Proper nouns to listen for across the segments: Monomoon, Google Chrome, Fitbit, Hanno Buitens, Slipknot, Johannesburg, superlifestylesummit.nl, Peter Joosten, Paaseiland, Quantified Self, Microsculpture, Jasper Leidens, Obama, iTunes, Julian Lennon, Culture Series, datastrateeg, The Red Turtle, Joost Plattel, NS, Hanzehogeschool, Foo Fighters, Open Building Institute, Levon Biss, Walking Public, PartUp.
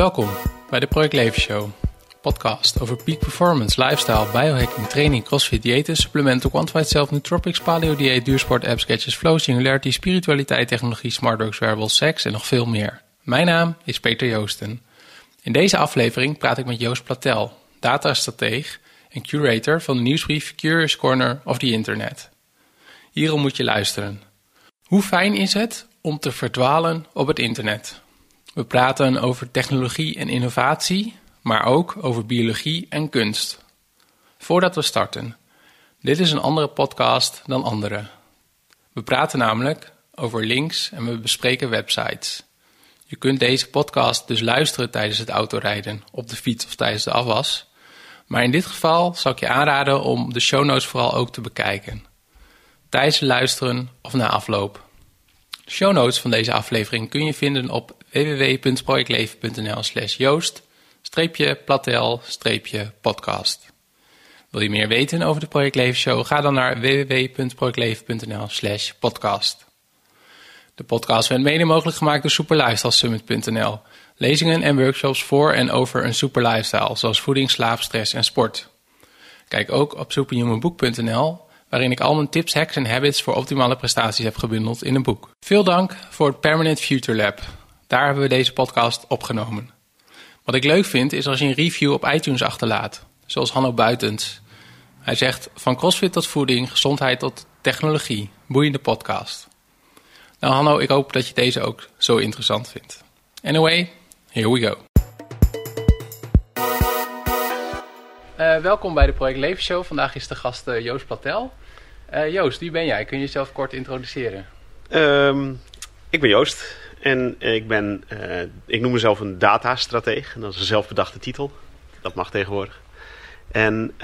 Welkom bij de Project Leven Show, podcast over peak performance, lifestyle, biohacking, training, crossfit, diëten, supplementen, Quantified Self, nootropics, paleo dieet, duursport, apps, sketches, flow, singularity, spiritualiteit, technologie, smartdogs, wearables, seks en nog veel meer. Mijn naam is Peter Joosten. In deze aflevering praat ik met Joost Plattel, datastrateeg en curator van de nieuwsbrief Curious Corner of the Internet. Hierom moet je luisteren. Hoe fijn is het om te verdwalen op het internet? We praten over technologie en innovatie, maar ook over biologie en kunst. Voordat we starten, dit is een andere podcast dan andere. We praten namelijk over links en we bespreken websites. Je kunt deze podcast dus luisteren tijdens het autorijden, op de fiets of tijdens de afwas. Maar in dit geval zou ik je aanraden om de show notes vooral ook te bekijken. Tijdens het luisteren of na afloop. De show notes van deze aflevering kun je vinden op www.projectleven.nl/joost-plattel-podcast. Wil je meer weten over de Project Leven Show? Ga dan naar www.projectleven.nl/podcast. De podcast werd mede mogelijk gemaakt door superlifestylesummit.nl. Lezingen en workshops voor en over een super lifestyle, zoals voeding, slaap, stress en sport. Kijk ook op superhumanboek.nl, waarin ik al mijn tips, hacks en habits voor optimale prestaties heb gebundeld in een boek. Veel dank voor het Permanent Future Lab. Daar hebben we deze podcast opgenomen. Wat ik leuk vind is als je een review op iTunes achterlaat, zoals Hanno Buitens. Hij zegt: van crossfit tot voeding, gezondheid tot technologie, boeiende podcast. Nou Hanno, ik hoop dat je deze ook zo interessant vindt. Anyway, here we go. Welkom bij de Project Leven Show. Vandaag is de gast Joost Plattel. Joost, wie ben jij? Kun je jezelf kort introduceren? Ik ben Joost en ik noem mezelf een datastrateeg. Dat is een zelfbedachte titel. Dat mag tegenwoordig. En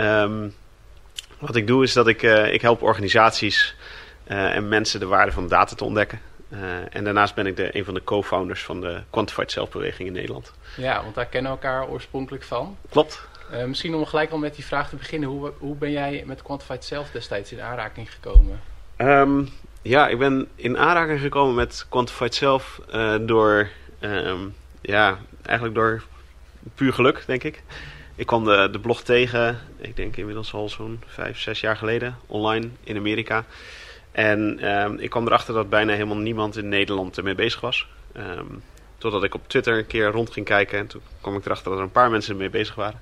wat ik doe is dat ik help organisaties en mensen de waarde van data te ontdekken. En daarnaast ben ik een van de co-founders van de Quantified Self-beweging in Nederland. Ja, want daar kennen we elkaar oorspronkelijk van. Klopt. Misschien om gelijk al met die vraag te beginnen. Hoe ben jij met Quantified Self destijds in aanraking gekomen? Ik ben in aanraking gekomen met Quantified Self door puur geluk, denk ik. Ik kwam de blog tegen, ik denk inmiddels al zo'n 5-6 jaar geleden, online in Amerika. En ik kwam erachter dat bijna helemaal niemand in Nederland ermee bezig was. Totdat ik op Twitter een keer rond ging kijken. En toen kwam ik erachter dat er een paar mensen ermee bezig waren.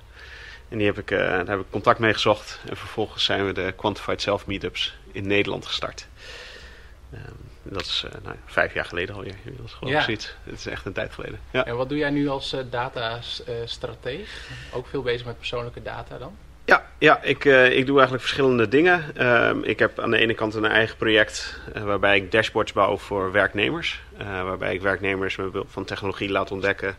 En daar heb ik contact mee gezocht. En vervolgens zijn we de Quantified Self Meetups in Nederland gestart. Dat is 5 jaar geleden alweer. Dat is Het is echt een tijd geleden. Ja. En wat doe jij nu als datastrateeg? Ook veel bezig met persoonlijke data dan? Ja, ik doe eigenlijk verschillende dingen. Ik heb aan de ene kant een eigen project waarbij ik dashboards bouw voor werknemers. Waarbij ik werknemers met behulp van technologie laat ontdekken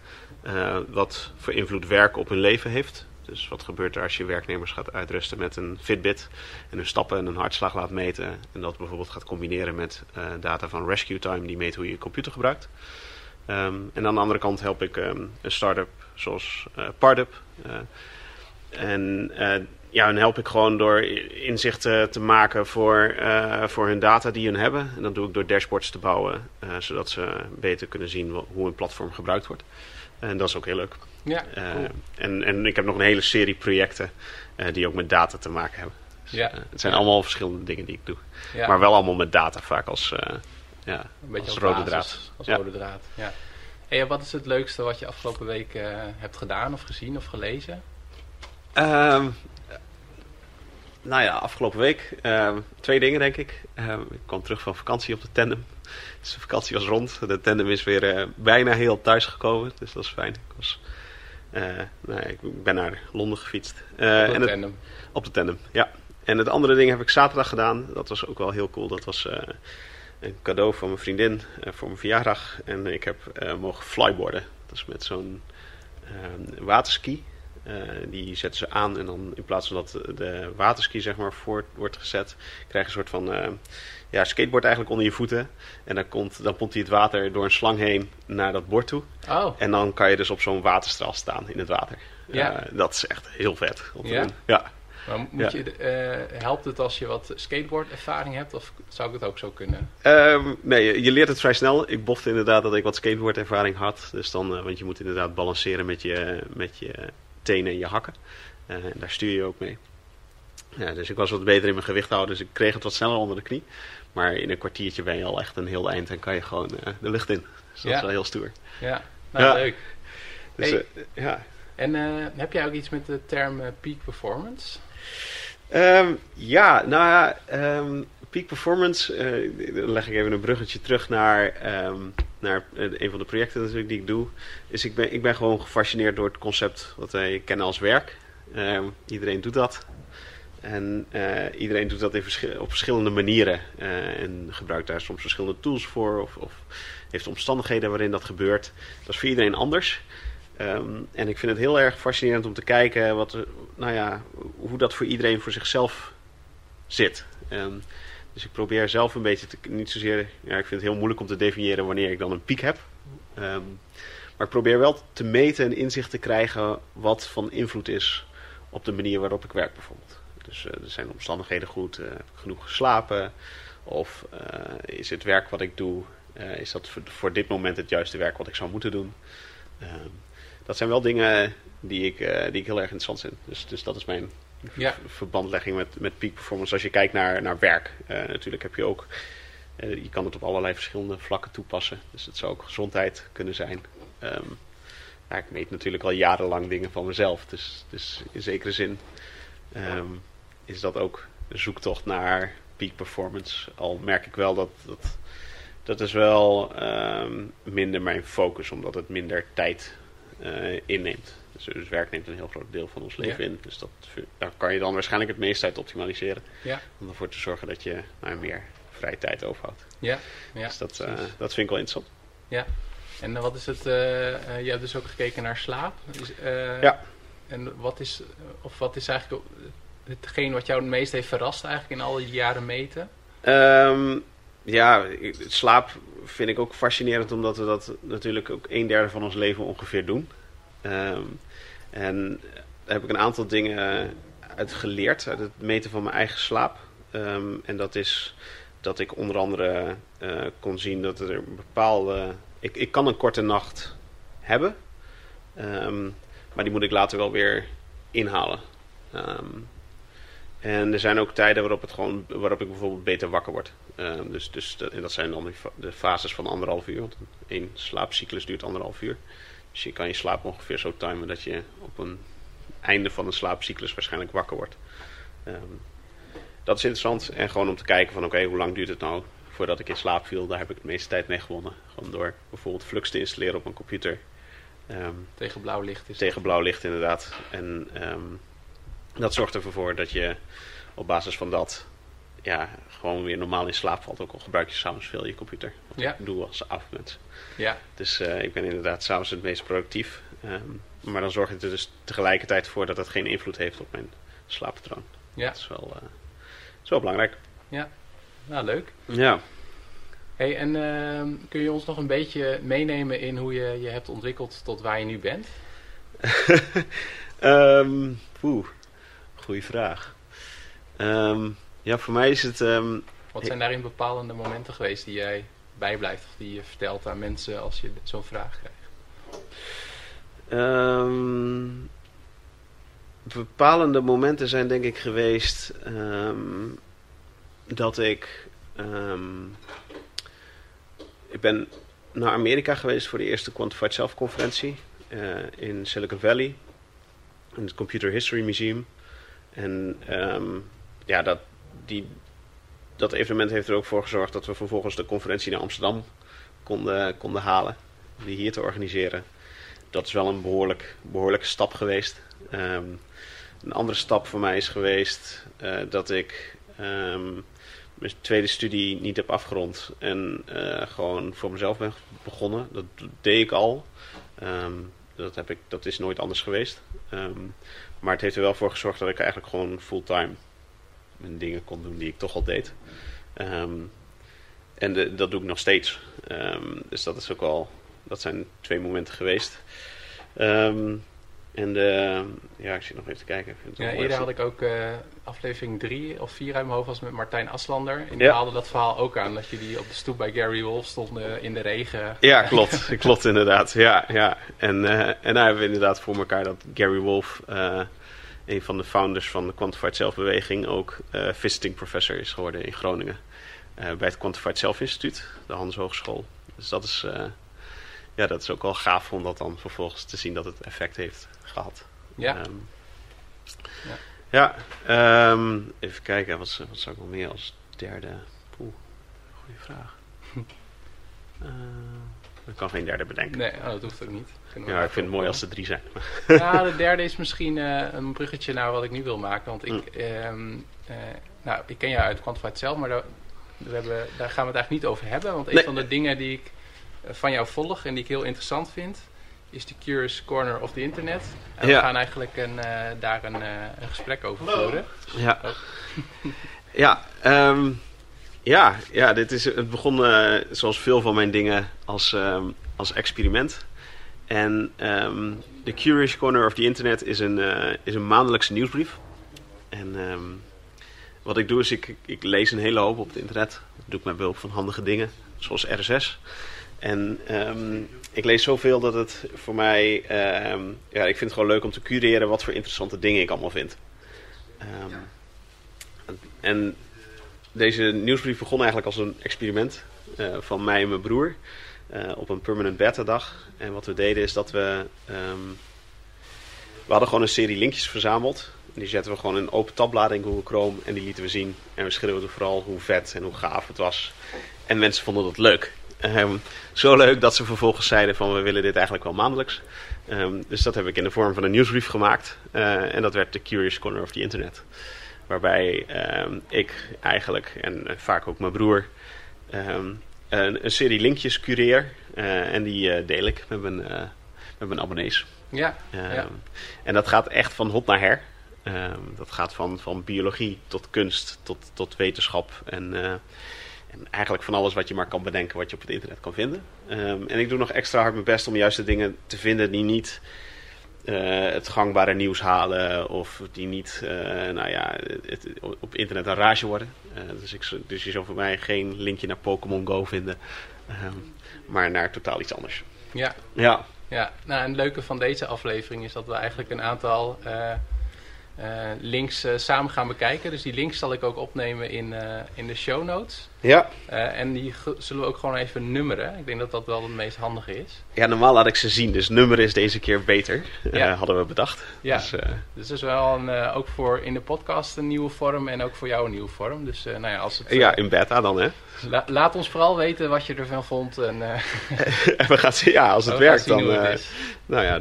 wat voor invloed werk op hun leven heeft. Dus wat gebeurt er als je werknemers gaat uitrusten met een Fitbit en hun stappen en hun hartslag laat meten. En dat bijvoorbeeld gaat combineren met data van RescueTime die meet hoe je je computer gebruikt. En aan de andere kant help ik een start-up zoals PartUp. En help ik gewoon door inzichten te maken voor hun data die hun hebben. En dat doe ik door dashboards te bouwen, zodat ze beter kunnen zien hoe een platform gebruikt wordt. En dat is ook heel leuk. Ja, cool. En ik heb nog een hele serie projecten die ook met data te maken hebben. Dus, het zijn allemaal verschillende dingen die ik doe. Ja. Maar wel allemaal met data vaak als rode draad. Als rode draad, ja. Hey, wat is het leukste wat je afgelopen week hebt gedaan of gezien of gelezen? Afgelopen week 2 dingen denk ik. Ik kwam terug van vakantie op de tandem. Dus de vakantie was rond. De tandem is weer bijna heel thuis gekomen. Dus dat is fijn. Ik ben naar Londen gefietst. Op de tandem, ja. En het andere ding heb ik zaterdag gedaan. Dat was ook wel heel cool. Dat was een cadeau van mijn vriendin voor mijn verjaardag. En ik heb mogen flyboarden. Dat is met zo'n waterski. Die zetten ze aan en dan in plaats van dat de waterski zeg maar voor wordt gezet, krijg je een soort van skateboard eigenlijk onder je voeten. En dan pompt hij het water door een slang heen naar dat bord toe. Oh. En dan kan je dus op zo'n waterstraal staan in het water. Ja. Dat is echt heel vet om te doen. Ja. Maar moet je, helpt het als je wat skateboardervaring hebt? Of zou ik het ook zo kunnen? Nee, je leert het vrij snel. Ik bofte inderdaad dat ik wat skateboardervaring had. Dus dan, want je moet inderdaad balanceren met je tenen en je hakken. En daar stuur je ook mee. Ja, dus ik was wat beter in mijn gewicht houden. Dus ik kreeg het wat sneller onder de knie. Maar in een kwartiertje ben je al echt een heel eind. En kan je gewoon de lucht in. Dus dat is wel heel stoer. Ja, leuk. Dus, hey, en heb jij ook iets met de term peak performance? Peak performance, dan leg ik even een bruggetje terug naar een van de projecten natuurlijk die ik doe. Dus ik ben gewoon gefascineerd door het concept wat wij kennen als werk. Iedereen doet dat. En iedereen doet dat op verschillende manieren. En gebruikt daar soms verschillende tools voor. Of heeft omstandigheden waarin dat gebeurt. Dat is voor iedereen anders. En ik vind het heel erg fascinerend om te kijken hoe dat voor iedereen voor zichzelf zit. Dus ik probeer zelf een beetje ik vind het heel moeilijk om te definiëren wanneer ik dan een piek heb. Maar ik probeer wel te meten en inzicht te krijgen wat van invloed is op de manier waarop ik werk bijvoorbeeld. Dus er zijn omstandigheden goed, heb ik genoeg geslapen? Of is het werk wat ik doe, is dat voor dit moment het juiste werk wat ik zou moeten doen? Dat zijn wel dingen die ik heel erg interessant vind. Dus dat is mijn verbandlegging met peak performance. Als je kijkt naar werk, natuurlijk heb je ook... je kan het op allerlei verschillende vlakken toepassen. Dus het zou ook gezondheid kunnen zijn. Ik meet natuurlijk al jarenlang dingen van mezelf. Dus in zekere zin is dat ook een zoektocht naar peak performance. Al merk ik wel dat is wel minder mijn focus, omdat het minder tijd inneemt. Dus werk neemt een heel groot deel van ons leven in. Dus daar kan je dan waarschijnlijk het meeste uit optimaliseren. Ja. Om ervoor te zorgen dat je meer vrije tijd overhoudt. Ja. Ja, dus dat vind ik wel interessant. Ja. En wat is het? Je hebt dus ook gekeken naar slaap. Dus, ja. En wat is eigenlijk hetgeen wat jou het meest heeft verrast eigenlijk in al die jaren meten? Ja, slaap vind ik ook fascinerend, omdat we dat natuurlijk ook 1/3 van ons leven ongeveer doen. En daar heb ik een aantal dingen uit geleerd, uit het meten van mijn eigen slaap. En dat is dat ik onder andere kon zien dat er een bepaalde... Ik kan een korte nacht hebben, maar die moet ik later wel weer inhalen. En er zijn ook tijden waarop ik bijvoorbeeld beter wakker word. En dat zijn dan de fases van 1,5 uur. Want één slaapcyclus duurt 1,5 uur. Dus je kan je slaap ongeveer zo timen dat je op een einde van een slaapcyclus waarschijnlijk wakker wordt. Dat is interessant. En gewoon om te kijken van oké, hoe lang duurt het nou voordat ik in slaap viel? Daar heb ik de meeste tijd mee gewonnen. Gewoon door bijvoorbeeld flux te installeren op mijn computer. Tegen blauw licht is Tegen blauw licht inderdaad. En dat zorgt ervoor dat je op basis van dat gewoon weer normaal in slaap valt. Ook al gebruik je s'avonds veel je computer. Wat ik doe als avondmens. Ja. Dus ik ben inderdaad s'avonds het meest productief. Maar dan zorg ik er dus tegelijkertijd voor dat geen invloed heeft op mijn slaappatroon. Ja. Dat is wel belangrijk. Ja, leuk. Ja. Hey, en kun je ons nog een beetje meenemen in hoe je je hebt ontwikkeld tot waar je nu bent? Goeie vraag. Voor mij is het... Wat zijn daarin bepalende momenten geweest die jij bijblijft? Of die je vertelt aan mensen als je zo'n vraag krijgt? Bepalende momenten zijn denk ik geweest... dat ik... ik ben naar Amerika geweest voor de eerste Quantified Self conferentie. In Silicon Valley. In het Computer History Museum. En dat evenement heeft er ook voor gezorgd dat we vervolgens de conferentie naar Amsterdam konden halen. Die hier te organiseren. Dat is wel een behoorlijke stap geweest. Een andere stap voor mij is geweest dat ik mijn tweede studie niet heb afgerond. En gewoon voor mezelf ben begonnen. Dat deed ik al. Dat is nooit anders geweest. Maar het heeft er wel voor gezorgd dat ik eigenlijk gewoon fulltime mijn dingen kon doen die ik toch al deed. Dat doe ik nog steeds. Dus dat zijn 2 momenten geweest. En de, ja, ik zit nog even te kijken. Ja, eerder had ik ook aflevering 3 of 4 uit mijn hoofd was met Martijn Aslander. En die haalde dat verhaal ook aan, dat jullie op de stoep bij Gary Wolf stonden in de regen. Ja, klopt. Klopt inderdaad. Ja, ja. En daar hebben we inderdaad voor elkaar dat Gary Wolf, een van de founders van de Quantified Self beweging, ook visiting professor is geworden in Groningen. Bij het Quantified Self Instituut, de Hanzehogeschool. Dus dat is... ja, dat is ook wel gaaf om dat dan vervolgens te zien dat het effect heeft gehad. Ja. Even kijken, wat zou ik nog meer als derde... goede vraag. Ik kan geen derde bedenken. Nee, dat hoeft ook niet. Ja, ik vind het mooi als er 3 zijn. Ja, de derde is misschien een bruggetje naar wat ik nu wil maken. Want ik ken jou uit Quantified Self, maar daar gaan we het eigenlijk niet over hebben. Want een van de dingen die ik van jou volg en die ik heel interessant vind, is The Curious Corner of the Internet. En we gaan eigenlijk daar een gesprek over voeren. Ja. Oh. Het begon zoals veel van mijn dingen als experiment. En The Curious Corner of the Internet is een maandelijkse nieuwsbrief. En wat ik doe is, ik lees een hele hoop op het internet. Dat doe ik met behulp van handige dingen, zoals RSS. En ik lees zoveel dat het voor mij... ik vind het gewoon leuk om te cureren wat voor interessante dingen ik allemaal vind. En deze nieuwsbrief begon eigenlijk als een experiment van mij en mijn broer op een permanent beta dag. En wat we deden is dat we... we hadden gewoon een serie linkjes verzameld. Die zetten we gewoon in open tabbladen in Google Chrome en die lieten we zien. En we schreeuwden vooral hoe vet en hoe gaaf het was. En mensen vonden dat leuk. Zo leuk dat ze vervolgens zeiden van we willen dit eigenlijk wel maandelijks. Dus dat heb ik in de vorm van een nieuwsbrief gemaakt. En dat werd The Curious Corner of the Internet. Waarbij ik eigenlijk, en vaak ook mijn broer, een serie linkjes cureer. En die deel ik met mijn abonnees. Ja, ja. En dat gaat echt van hot naar her. Dat gaat van biologie tot kunst, tot wetenschap en eigenlijk van alles wat je maar kan bedenken, wat je op het internet kan vinden. En ik doe nog extra hard mijn best om juist de dingen te vinden die niet het gangbare nieuws halen of die niet op internet een rage worden. Dus je zal voor mij geen linkje naar Pokémon Go vinden, maar naar totaal iets anders. Ja. Ja. Ja. Nou, en het leuke van deze aflevering is dat we eigenlijk een aantal... links samen gaan bekijken. Dus die links zal ik ook opnemen in de show notes. Ja. En die zullen we ook gewoon even nummeren. Ik denk dat dat wel het meest handige is. Ja, normaal laat ik ze zien. Dus nummeren is deze keer beter. Ja. Hadden we bedacht. Ja. Dus dat is wel ook voor in de podcast een nieuwe vorm. En ook voor jou een nieuwe vorm. Dus als het... ja, in beta dan, hè. Laat ons vooral weten wat je ervan vond. En, en we gaan zien. Ja, als het werkt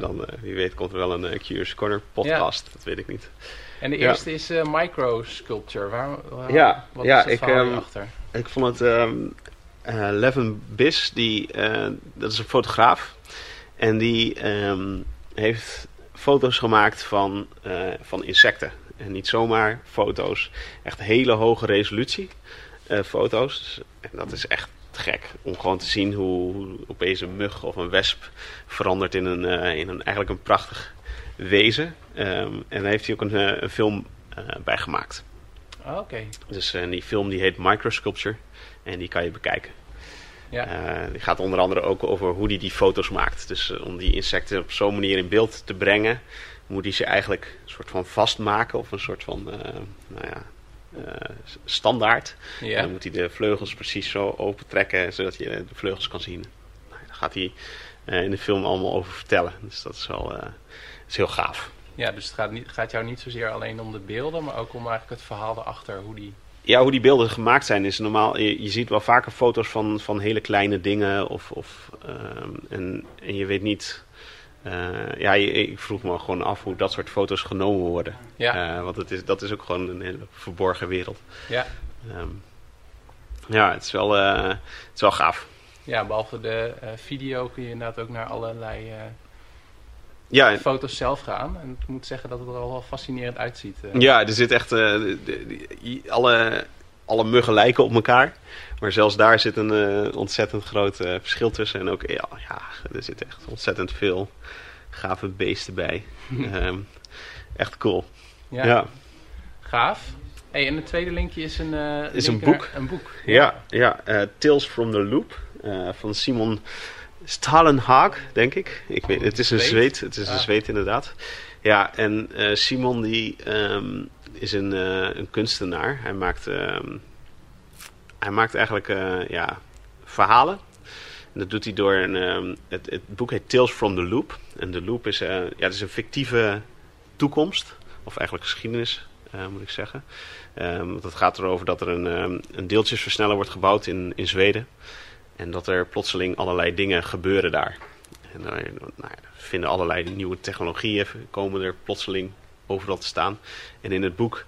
dan... wie weet komt er wel een Curious Corner podcast. Ja. Dat weet ik niet. En de eerste is Microsculpture. Wat is het verhaal achter? Ik vond het Levon Biss, dat is een fotograaf. En die heeft foto's gemaakt van insecten. En niet zomaar foto's. Echt hele hoge resolutie foto's. En dat is echt gek om gewoon te zien hoe opeens een mug of een wesp verandert in een eigenlijk een prachtig wezen. En daar heeft hij ook een film bij gemaakt. Oh, okay. Dus die film die heet Microsculpture en die kan je bekijken. Ja. Die gaat onder andere ook over hoe hij die foto's maakt. Dus om die insecten op zo'n manier in beeld te brengen, moet hij ze eigenlijk een soort van vastmaken of een soort van standaard. Ja. En dan moet hij de vleugels precies zo opentrekken zodat je de vleugels kan zien. Nou, daar gaat hij in de film allemaal over vertellen. Dus dat is wel is heel gaaf. Ja, dus het gaat jou niet zozeer alleen om de beelden, maar ook om eigenlijk het verhaal erachter. Hoe die beelden gemaakt zijn is normaal. Je ziet wel vaker foto's van hele kleine dingen. En je weet niet... ik vroeg me gewoon af hoe dat soort foto's genomen worden. Ja. Want dat is ook gewoon een hele verborgen wereld. Ja. Het is wel gaaf. Ja, behalve de video kun je inderdaad ook naar allerlei... foto's zelf gaan. En ik moet zeggen dat het er al wel fascinerend uitziet. Ja, er zit echt... alle muggen lijken op elkaar. Maar zelfs daar zit een ontzettend groot verschil tussen. En ook, er zit echt ontzettend veel gave beesten bij. Echt cool. Ja. Ja. Gaaf. Hey, en het tweede linkje is een boek. Ja, Tales from the Loop van Simon Stallenhag, denk ik. Het is een Zweed inderdaad. Ja, en Simon die is een kunstenaar. Hij maakt eigenlijk verhalen. En dat doet hij door het boek heet Tales from the Loop. En de Loop is, het is een fictieve toekomst. Of eigenlijk geschiedenis, moet ik zeggen. Dat gaat erover dat er een deeltjesversneller wordt gebouwd in Zweden. En dat er plotseling allerlei dingen gebeuren daar. En daar vinden allerlei nieuwe technologieën, komen er plotseling overal te staan. En in het boek,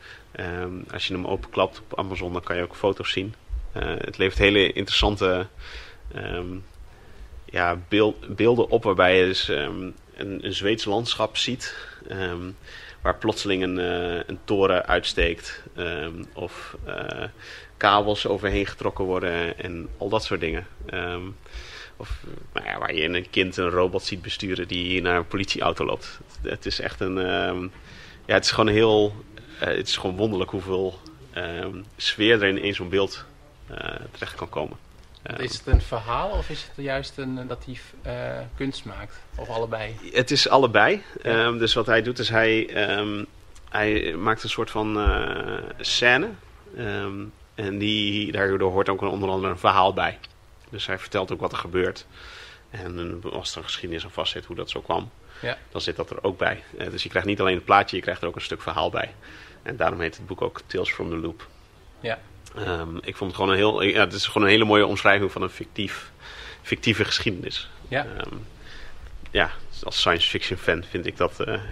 als je hem openklapt op Amazon, dan kan je ook foto's zien. Het levert hele interessante beelden op, waarbij je dus een Zweeds landschap ziet. Waar plotseling een toren uitsteekt. Of kabels overheen getrokken worden en al dat soort dingen. Of waar je een kind een robot ziet besturen die naar een politieauto loopt. Het is echt het is gewoon wonderlijk hoeveel sfeer er in één zo'n beeld terecht kan komen. Is het een verhaal of is het juist dat hij kunst maakt? Of allebei? Het is allebei. Ja. Dus wat hij doet is hij maakt een soort van scène. En daardoor hoort ook onder andere een verhaal bij. Dus hij vertelt ook wat er gebeurt. En als er een geschiedenis aan vastzit hoe dat zo kwam, dan zit dat er ook bij. Dus je krijgt niet alleen het plaatje, je krijgt er ook een stuk verhaal bij. En daarom heet het boek ook Tales from the Loop. Ja. Ik vond het gewoon het is gewoon een hele mooie omschrijving van een fictieve geschiedenis. Ja. Als science fiction fan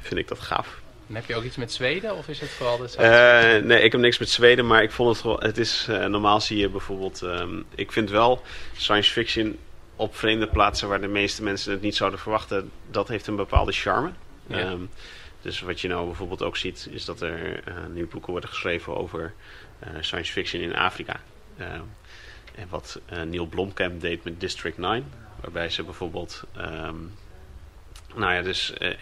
vind ik dat gaaf. En heb je ook iets met Zweden of is het vooral de science fiction? Nee, ik heb niks met Zweden, maar ik vond het wel. Het is normaal zie je bijvoorbeeld. Ik vind wel science fiction op vreemde plaatsen waar de meeste mensen het niet zouden verwachten. Dat heeft een bepaalde charme. Ja. Dus wat je nou bijvoorbeeld ook ziet is dat er nu boeken worden geschreven over science fiction in Afrika. En wat Neil Blomkamp deed met District 9. Waarbij ze bijvoorbeeld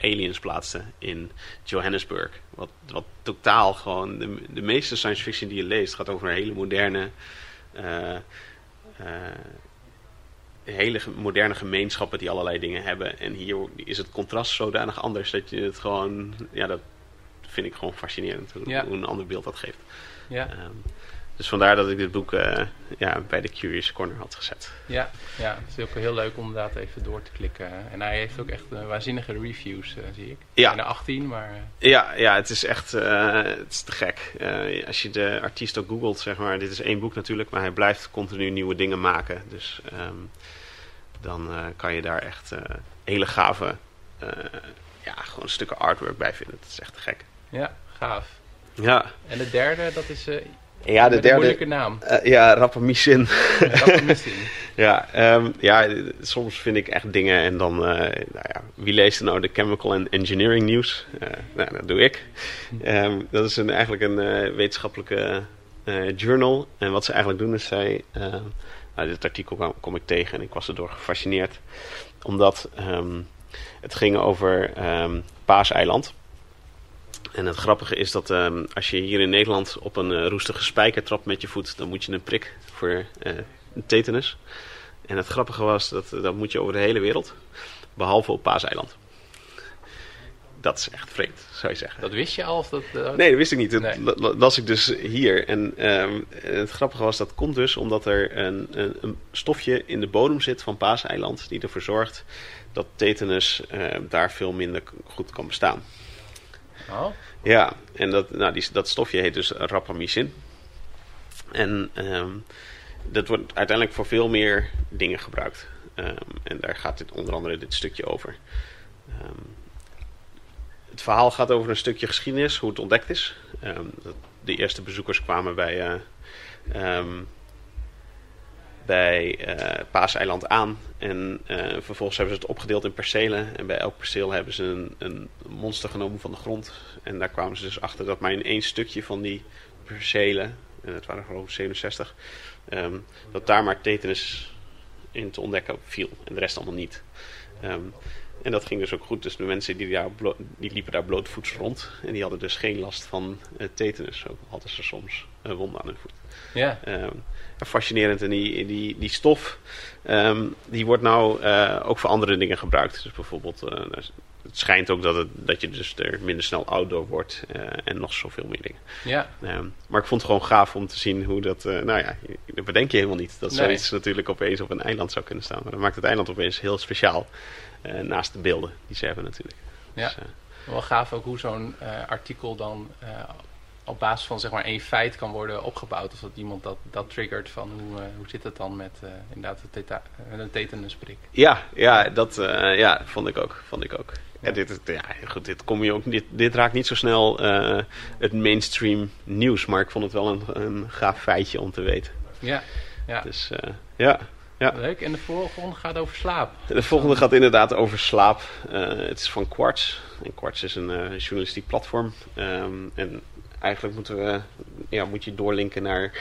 aliens plaatsten in Johannesburg. Wat totaal gewoon de meeste science fiction die je leest gaat over een hele moderne gemeenschappen die allerlei dingen hebben. En hier is het contrast zodanig anders dat je het gewoon... Ja, dat vind ik gewoon fascinerend. Hoe een ander beeld dat geeft. Ja. Dus vandaar dat ik dit boek bij de Curious Corner had gezet. Ja, het is ook heel leuk om inderdaad even door te klikken. En hij heeft ook echt waanzinnige reviews, zie ik. Ja. En er 18, maar... Ja, het is echt het is te gek. Als je de artiest ook googelt, zeg maar, dit is één boek natuurlijk, maar hij blijft continu nieuwe dingen maken. Dus dan kan je daar echt hele gave gewoon stukken artwork bij vinden. Het is echt te gek. Ja, gaaf. Ja. En de derde, dat is een moeilijke naam. Rapamycin. Rapamycin. Soms vind ik echt dingen en dan, wie leest er nou de chemical and engineering nieuws? Dat doe ik. Dat is eigenlijk een wetenschappelijke journal. En wat ze eigenlijk doen is zij... dit artikel kom ik tegen en ik was erdoor gefascineerd. Omdat het ging over Paaseiland. En het grappige is dat als je hier in Nederland op een roestige spijker trapt met je voet, dan moet je een prik voor tetanus. En het grappige was, dat moet je over de hele wereld, behalve op Paaseiland. Dat is echt vreemd, zou je zeggen. Dat wist je al? Of Nee, dat wist ik niet. Dat las ik dus hier. En het grappige was, dat komt dus omdat er een stofje in de bodem zit van Paaseiland, die ervoor zorgt dat tetanus daar veel minder goed kan bestaan. Oh. Ja, en dat stofje heet dus rapamycin. En dat wordt uiteindelijk voor veel meer dingen gebruikt. En daar gaat dit onder andere dit stukje over. Het verhaal gaat over een stukje geschiedenis, hoe het ontdekt is. De eerste bezoekers kwamen bij Paaseiland aan. En vervolgens hebben ze het opgedeeld in percelen. En bij elk perceel hebben ze een monster genomen van de grond. En daar kwamen ze dus achter dat maar in één stukje van die percelen, en het waren geloof ik 67, dat daar maar tetanus in te ontdekken viel. En de rest allemaal niet. En dat ging dus ook goed. Dus de mensen die liepen daar blootvoets rond. En die hadden dus geen last van tetanus. Ook al hadden ze soms wonden aan hun voet. Ja. Fascinerend. En die stof, die wordt nou ook voor andere dingen gebruikt. Dus bijvoorbeeld, het schijnt ook dat je dus er minder snel oud door wordt. En nog zoveel meer dingen. Ja. Maar ik vond het gewoon gaaf om te zien hoe dat... dat bedenk je helemaal niet. Dat zoiets natuurlijk opeens op een eiland zou kunnen staan. Maar dat maakt het eiland opeens heel speciaal. Naast de beelden die ze hebben natuurlijk. Ja, dus, wel gaaf ook hoe zo'n artikel dan op basis van zeg maar één feit kan worden opgebouwd. Of dat iemand dat triggert van hoe zit het dan met inderdaad een tetanusprik. Ja, dat vond ik ook. Ja. Dit kom je ook. Dit raakt niet zo snel het mainstream nieuws, maar ik vond het wel een gaaf feitje om te weten. Ja. Dus ja. Ja. Leuk. En de volgende gaat over slaap. De volgende gaat inderdaad over slaap. Het is van Quartz. En Quartz is een journalistiek platform. En eigenlijk moet je doorlinken naar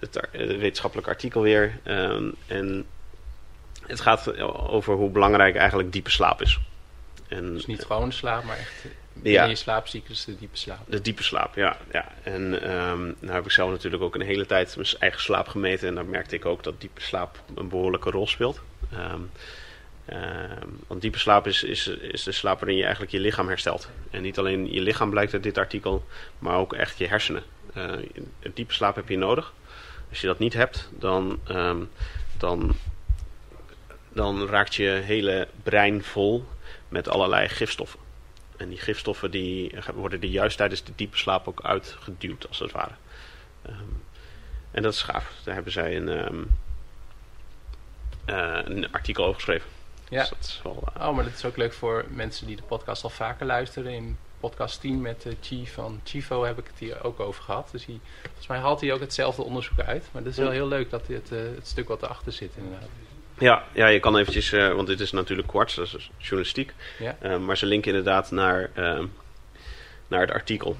het wetenschappelijk artikel weer. En het gaat over hoe belangrijk eigenlijk diepe slaap is. En, dus niet gewoon slaap, maar echt... In je slaapcyclus, de diepe slaap. De diepe slaap, ja. En nou heb ik zelf natuurlijk ook een hele tijd mijn eigen slaap gemeten. En daar merkte ik ook dat diepe slaap een behoorlijke rol speelt. Want diepe slaap is de slaap waarin je eigenlijk je lichaam herstelt. En niet alleen je lichaam blijkt uit dit artikel, maar ook echt je hersenen. Diepe slaap heb je nodig. Als je dat niet hebt, dan raakt je hele brein vol met allerlei gifstoffen. En die gifstoffen die worden er juist tijdens de diepe slaap ook uitgeduwd, als het ware. En dat is gaaf. Daar hebben zij een artikel over geschreven. Ja. Dus dat is wel, maar dat is ook leuk voor mensen die de podcast al vaker luisteren. In podcast 10 met Chi van Chivo heb ik het hier ook over gehad. Dus volgens mij haalt hij ook hetzelfde onderzoek uit. Maar dat is wel heel leuk dat het stuk wat erachter zit inderdaad. Ja, je kan eventjes, want dit is natuurlijk Quartz, dat is journalistiek. Ja. Maar ze linken inderdaad naar het artikel.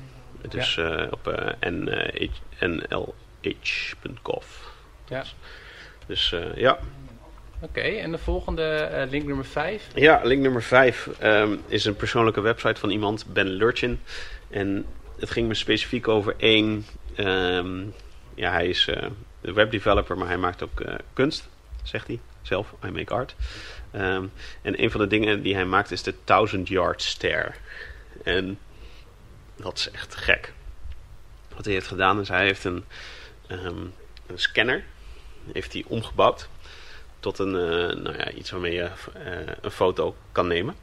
Dus op nlh.gov. Ja. Dus ja. Oké, en de volgende, link nummer 5? Ja, link nummer 5 is een persoonlijke website van iemand, Ben Lurchin. En het ging me specifiek over één... hij is webdeveloper, maar hij maakt ook kunst, zegt hij. Zelf, I make art. En een van de dingen die hij maakt is de 1000-yard stare. En dat is echt gek. Wat hij heeft gedaan is, hij heeft een scanner heeft hij omgebouwd tot iets waarmee je een foto kan nemen.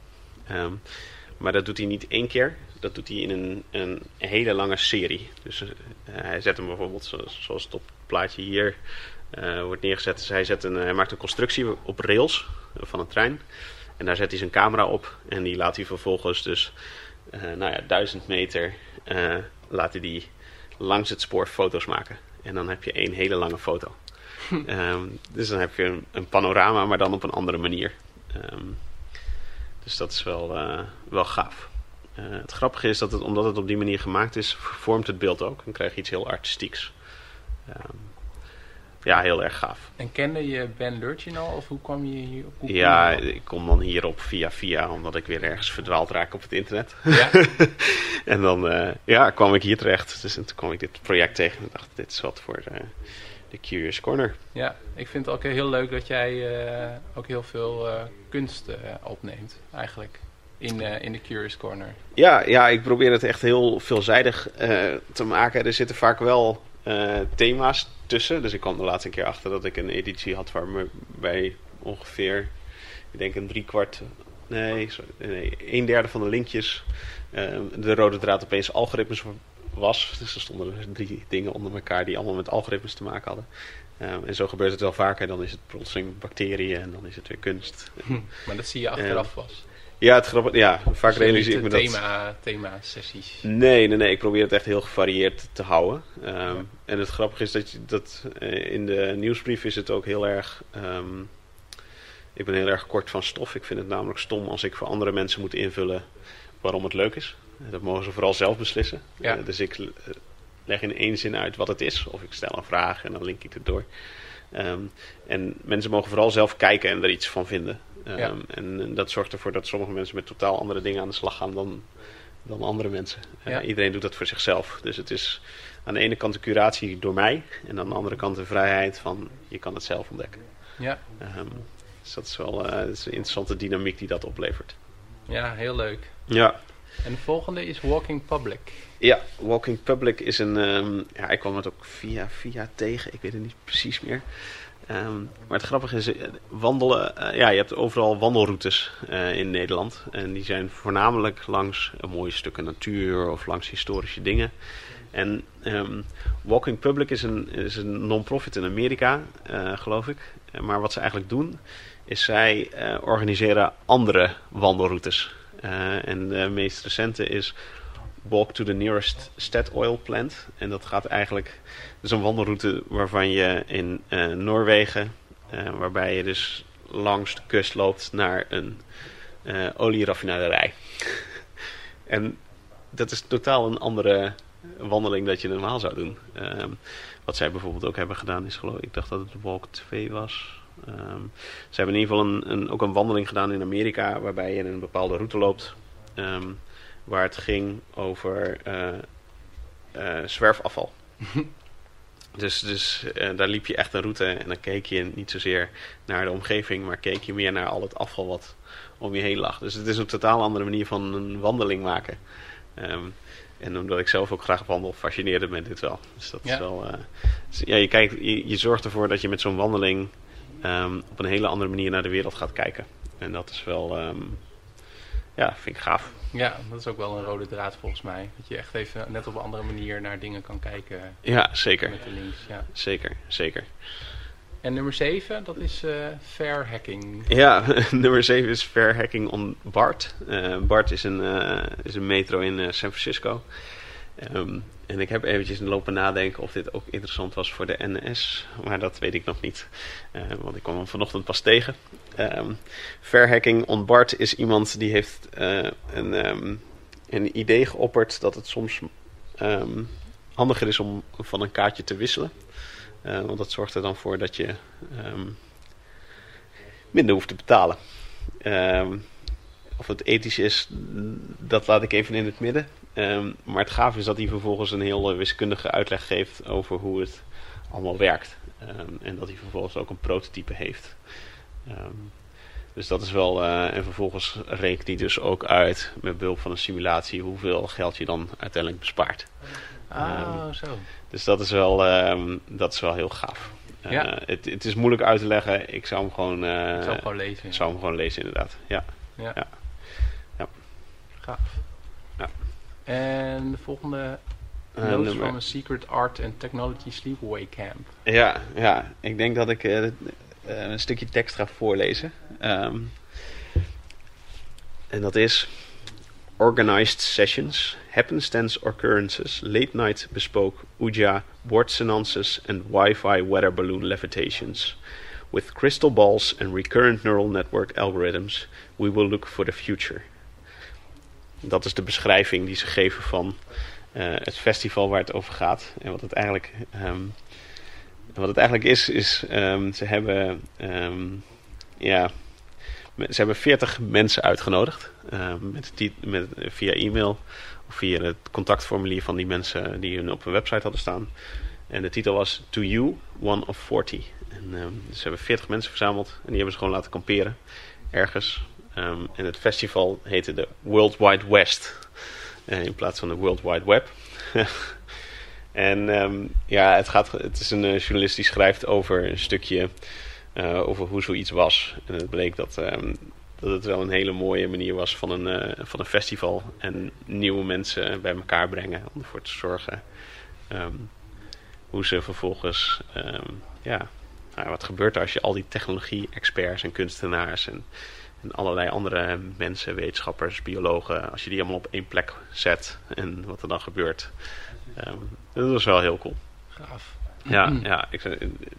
Maar dat doet hij niet één keer. Dat doet hij in een hele lange serie. Dus hij zet hem bijvoorbeeld, zoals het op het plaatje hier... wordt neergezet. Dus hij maakt een constructie op rails van een trein. En daar zet hij zijn camera op. En die laat hij vervolgens dus 1000 meter laat hij die langs het spoor foto's maken. En dan heb je één hele lange foto. Dus dan heb je een panorama, maar dan op een andere manier. Dus dat is wel gaaf. Het grappige is dat omdat het op die manier gemaakt is, vormt het beeld ook. Dan krijg je iets heel artistieks. Ja, heel erg gaaf. En kende je Ben Lurchin al? Of hoe kwam je hierop? Ik kom dan hierop via, omdat ik weer ergens verdwaald raak op het internet. Ja. En dan kwam ik hier terecht. Dus en toen kwam ik dit project tegen en dacht, dit is wat voor The Curious Corner. Ja, ik vind het ook heel leuk dat jij ook heel veel kunst opneemt eigenlijk. In de Curious Corner. Ja, ik probeer het echt heel veelzijdig te maken. Er zitten vaak wel thema's tussen. Dus ik kwam de laatste keer achter dat ik een editie had waarbij ongeveer, ik denk een derde van de linkjes de rode draad opeens algoritmes was. Dus er stonden er 3 dingen onder elkaar die allemaal met algoritmes te maken hadden. En zo gebeurt het wel vaker. Dan is het plotseling bacteriën en dan is het weer kunst. Maar dat zie je achteraf pas. Ja, het grappige, vaak dus realiseer ik me dat... thema-sessies? Nee, ik probeer het echt heel gevarieerd te houden. En het grappige is dat in de nieuwsbrief is het ook heel erg... ik ben heel erg kort van stof. Ik vind het namelijk stom als ik voor andere mensen moet invullen waarom het leuk is. Dat mogen ze vooral zelf beslissen. Ja. Dus ik leg in 1 zin uit wat het is. Of ik stel een vraag en dan link ik het door. En mensen mogen vooral zelf kijken en er iets van vinden. Ja. En dat zorgt ervoor dat sommige mensen met totaal andere dingen aan de slag gaan dan andere mensen. Ja. Iedereen doet dat voor zichzelf. Dus het is aan de ene kant de curatie door mij. En aan de andere kant de vrijheid van je kan het zelf ontdekken. Ja. Dus dat is wel dat is een interessante dynamiek die dat oplevert. Ja, heel leuk. Ja. En de volgende is Walking Public. Ja, Walking Public is een... ik kwam het ook via tegen. Ik weet het niet precies meer. Maar het grappige is, wandelen... je hebt overal wandelroutes in Nederland. En die zijn voornamelijk langs mooie stukken natuur of langs historische dingen. En Walking Public is een non-profit in Amerika, geloof ik. Maar wat ze eigenlijk doen, is zij organiseren andere wandelroutes. En de meest recente is Walk to the Nearest Stat Oil Plant. En dat gaat eigenlijk... Dat is een wandelroute waarvan je in Noorwegen... waarbij je dus langs de kust loopt naar een olieraffinaderij. En dat is totaal een andere wandeling dat je normaal zou doen. Wat zij bijvoorbeeld ook hebben gedaan is... Ik dacht dat het Walk 2 was... ze hebben in ieder geval ook een wandeling gedaan in Amerika waarbij je een bepaalde route loopt waar het ging over zwerfafval. Dus daar liep je echt een route en dan keek je niet zozeer naar de omgeving, maar keek je meer naar al het afval wat om je heen lag. Dus het is een totaal andere manier van een wandeling maken. En omdat ik zelf ook graag wandel, fascineerde me dit wel. Dus dat is wel... je zorgt ervoor dat je met zo'n wandeling op een hele andere manier naar de wereld gaat kijken. En dat is wel... vind ik gaaf. Ja, dat is ook wel een rode draad volgens mij. Dat je echt even net op een andere manier naar dingen kan kijken. Ja, zeker. Met de links, ja. Zeker. En nummer 7, dat is fair hacking. Ja, nummer 7 is fair hacking on BART. BART is een metro in San Francisco. En ik heb eventjes lopen nadenken of dit ook interessant was voor de NS. Maar dat weet ik nog niet. Want ik kwam hem vanochtend pas tegen. Fair hacking on BART is iemand die heeft een idee geopperd dat het soms handiger is om van een kaartje te wisselen. Want dat zorgt er dan voor dat je minder hoeft te betalen. Of het ethisch is, dat laat ik even in het midden. Maar het gaaf is dat hij vervolgens een heel wiskundige uitleg geeft over hoe het allemaal werkt. En dat hij vervolgens ook een prototype heeft. Dus dat is wel... en vervolgens rekent hij dus ook uit met behulp van een simulatie hoeveel geld je dan uiteindelijk bespaart. Zo. Dus dat is wel heel gaaf. Ja. Het is moeilijk uit te leggen. Ik zou hem gewoon... lezen. Ik zou hem gewoon lezen, inderdaad. Ja. Gaaf. Ja. En de volgende notes van een Secret Art and Technology Sleepaway Camp. Ja. Ik denk dat ik een stukje tekst ga voorlezen. En dat is... Organized sessions, happenstance occurrences, late night bespoke Ouija, board seances and Wi-Fi weather balloon levitations. With crystal balls and recurrent neural network algorithms, we will look for the future. Dat is de beschrijving die ze geven van het festival waar het over gaat. En wat het eigenlijk is, ze hebben 40 mensen uitgenodigd. Via e-mail of via het contactformulier van die mensen die hun op hun website hadden staan. En de titel was To You, One of 40. En, dus ze hebben 40 mensen verzameld en die hebben ze gewoon laten kamperen ergens. En het festival heette de World Wide West in plaats van de World Wide Web. En het is een journalist die schrijft over een stukje over hoe zoiets was. En het bleek dat het wel een hele mooie manier was van een festival. En nieuwe mensen bij elkaar brengen om ervoor te zorgen hoe ze vervolgens... wat gebeurt er als je al die technologie-experts en kunstenaars en allerlei andere mensen, wetenschappers, biologen, als je die allemaal op één plek zet en wat er dan gebeurt. Dat was wel heel cool. Gaaf. Ja, er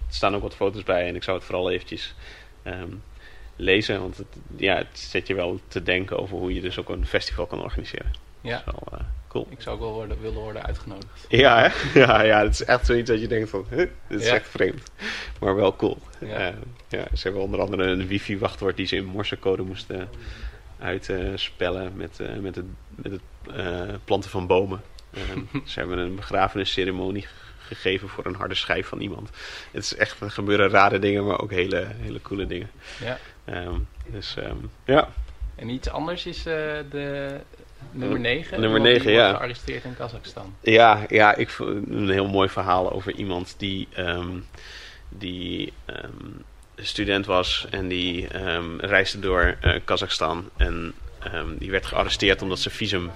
staan ook wat foto's bij en ik zou het vooral eventjes lezen, want het zet je wel te denken over hoe je dus ook een festival kan organiseren. Ja. Wel, cool. Ik zou ook wel willen worden uitgenodigd. Ja, hè? Ja, het is echt zoiets dat je denkt van, dit is echt vreemd. Maar wel cool. Ja. Ze hebben onder andere een wifi-wachtwoord die ze in morsecode moesten uitspellen met het planten van bomen. Ze hebben een begrafenisceremonie gegeven voor een harde schijf van iemand. Het is echt, er gebeuren rare dingen, maar ook hele, hele coole dingen. Ja. Dus. En iets anders is de nummer 9. Nummer 9, ja. Gearresteerd in Kazachstan. Ja, ik vond een heel mooi verhaal over iemand die student was en die reisde door Kazachstan en die werd gearresteerd omdat ze visum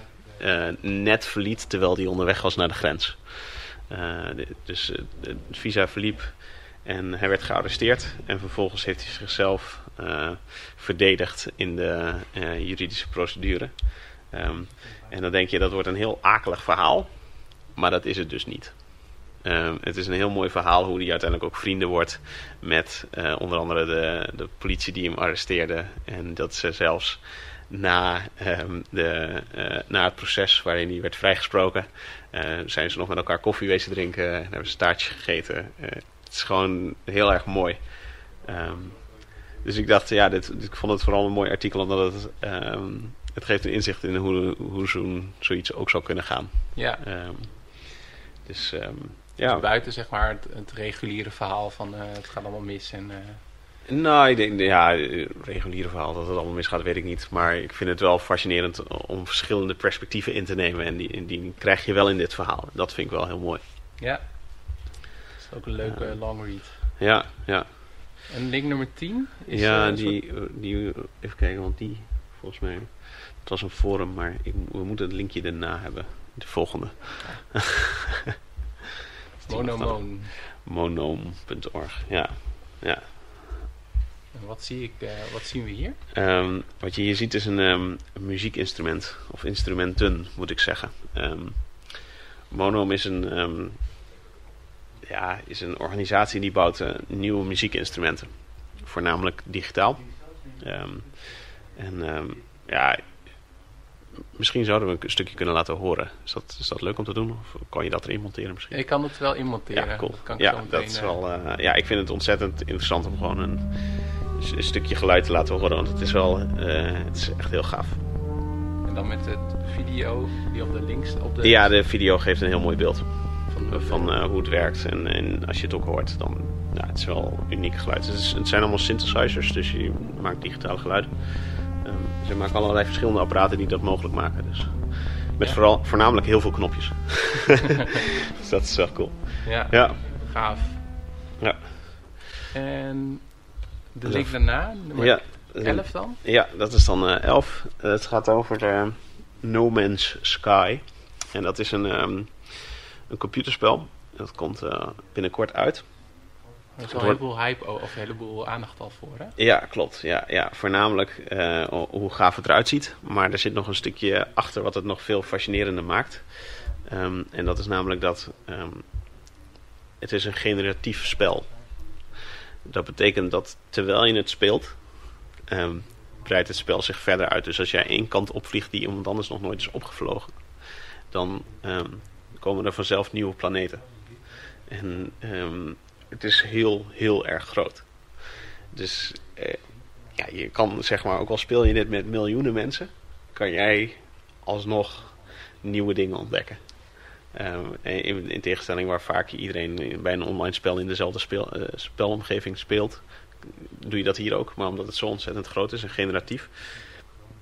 net verliet terwijl die onderweg was naar de grens. Dus het visa verliep en hij werd gearresteerd en vervolgens heeft hij zichzelf verdedigd in de juridische procedure. En dan denk je, dat wordt een heel akelig verhaal, maar dat is het dus niet. Het is een heel mooi verhaal hoe hij uiteindelijk ook vrienden wordt met onder andere de politie die hem arresteerde. En dat ze zelfs na het proces waarin hij werd vrijgesproken, zijn ze nog met elkaar koffie wezen drinken en hebben ze taartje gegeten. Het is gewoon heel erg mooi. Dus ik dacht, ik vond het vooral een mooi artikel omdat het geeft een inzicht in hoe zoiets ook zou kunnen gaan. Ja. Dus buiten zeg maar het reguliere verhaal van het gaat allemaal mis en... Nou, ik denk, reguliere verhaal dat het allemaal misgaat, weet ik niet. Maar ik vind het wel fascinerend om verschillende perspectieven in te nemen. En die krijg je wel in dit verhaal. Dat vind ik wel heel mooi. Ja, dat is ook een leuke long read. Ja. En link nummer 10? Is even kijken, want die, volgens mij, het was een forum, maar we moeten het linkje daarna hebben. De volgende. Ja. Monomoon. Monomoon.org, ja. En wat zien we hier? Wat je hier ziet is een muziekinstrument. Of instrumenten, moet ik zeggen. Monoom is een organisatie die bouwt nieuwe muziekinstrumenten. Voornamelijk digitaal. Misschien zouden we een stukje kunnen laten horen. Is dat leuk om te doen? Of kan je dat erin monteren misschien? Ik kan het wel in monteren. Ja, cool. Ik vind het ontzettend interessant om gewoon een stukje geluid te laten horen, want het is wel het is echt heel gaaf. En dan met de video die op de links... de video geeft een heel mooi beeld van hoe het werkt. En als je het ook hoort, dan... Nou, het is wel uniek geluid. Het zijn allemaal synthesizers, dus je maakt digitale geluiden. Ze maken allerlei verschillende apparaten die dat mogelijk maken. Dus. Met voornamelijk heel veel knopjes. Dus dat is wel cool. Ja. Gaaf. Ja. En... de link daarna, nummer 11 dan? Ja, dat is dan 11. Het gaat over de No Man's Sky. En dat is een computerspel. Dat komt binnenkort uit. Er is al een heleboel hype of een heleboel aandacht al voor, hè? Ja, klopt. Ja. Voornamelijk hoe gaaf het eruit ziet. Maar er zit nog een stukje achter wat het nog veel fascinerender maakt. En dat is namelijk dat het is een generatief spel. Dat betekent dat terwijl je het speelt, breidt het spel zich verder uit. Dus als jij één kant opvliegt die iemand anders nog nooit is opgevlogen, dan komen er vanzelf nieuwe planeten. En het is heel, heel erg groot. Dus je kan, zeg maar, ook al speel je dit met miljoenen mensen, kan jij alsnog nieuwe dingen ontdekken. In tegenstelling waar vaak iedereen bij een online spel in dezelfde spelomgeving speelt, doe je dat hier ook. Maar omdat het zo ontzettend groot is en generatief,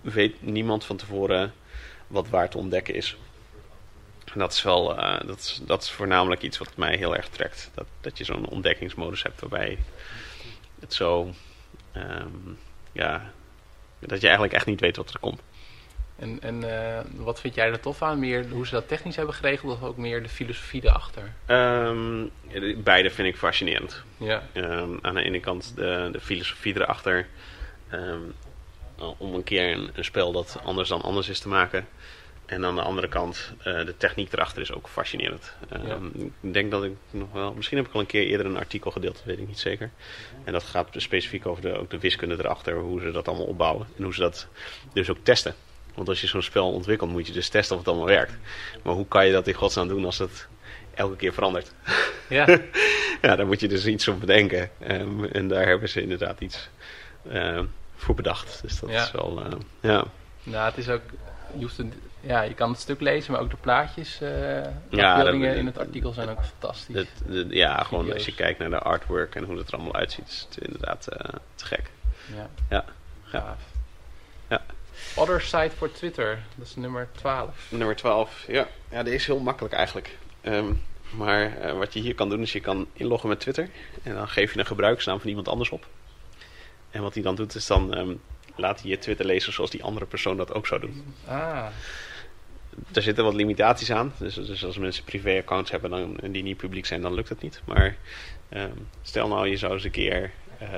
weet niemand van tevoren wat waar te ontdekken is. En dat is wel dat is voornamelijk iets wat mij heel erg trekt. Dat je zo'n ontdekkingsmodus hebt waarbij het zo dat je eigenlijk echt niet weet wat er komt. En wat vind jij er tof aan? Meer hoe ze dat technisch hebben geregeld of ook meer de filosofie erachter? Beide vind ik fascinerend. Ja. Aan de ene kant de filosofie erachter. Om een keer een spel dat anders dan anders is te maken. En aan de andere kant de techniek erachter is ook fascinerend. Ik denk dat ik nog wel... Misschien heb ik al een keer eerder een artikel gedeeld, dat weet ik niet zeker. En dat gaat specifiek over ook de wiskunde erachter. Hoe ze dat allemaal opbouwen. En hoe ze dat dus ook testen. Want als je zo'n spel ontwikkelt, moet je dus testen of het allemaal werkt. Maar hoe kan je dat in godsnaam doen als het elke keer verandert? Ja, ja, daar moet je dus iets op bedenken. En daar hebben ze inderdaad iets voor bedacht. Dus dat is wel... Ja, het is ook... je kan het stuk lezen, maar ook de plaatjes, afbeeldingen in het artikel zijn ook fantastisch. Gewoon als je kijkt naar de artwork en hoe het er allemaal uitziet, is het inderdaad te gek. Ja. Gaaf. Ja. Other Side for Twitter, dat is nummer 12. Nummer 12, ja. Ja, die is heel makkelijk eigenlijk. Maar wat je hier kan doen, is je kan inloggen met Twitter. En dan geef je een gebruikersnaam van iemand anders op. En wat hij dan doet, is dan... laat hij je Twitter lezen zoals die andere persoon dat ook zou doen. Daar zitten wat limitaties aan. Dus als mensen privé-accounts hebben en die niet publiek zijn, dan lukt het niet. Maar stel nou, je zou eens een keer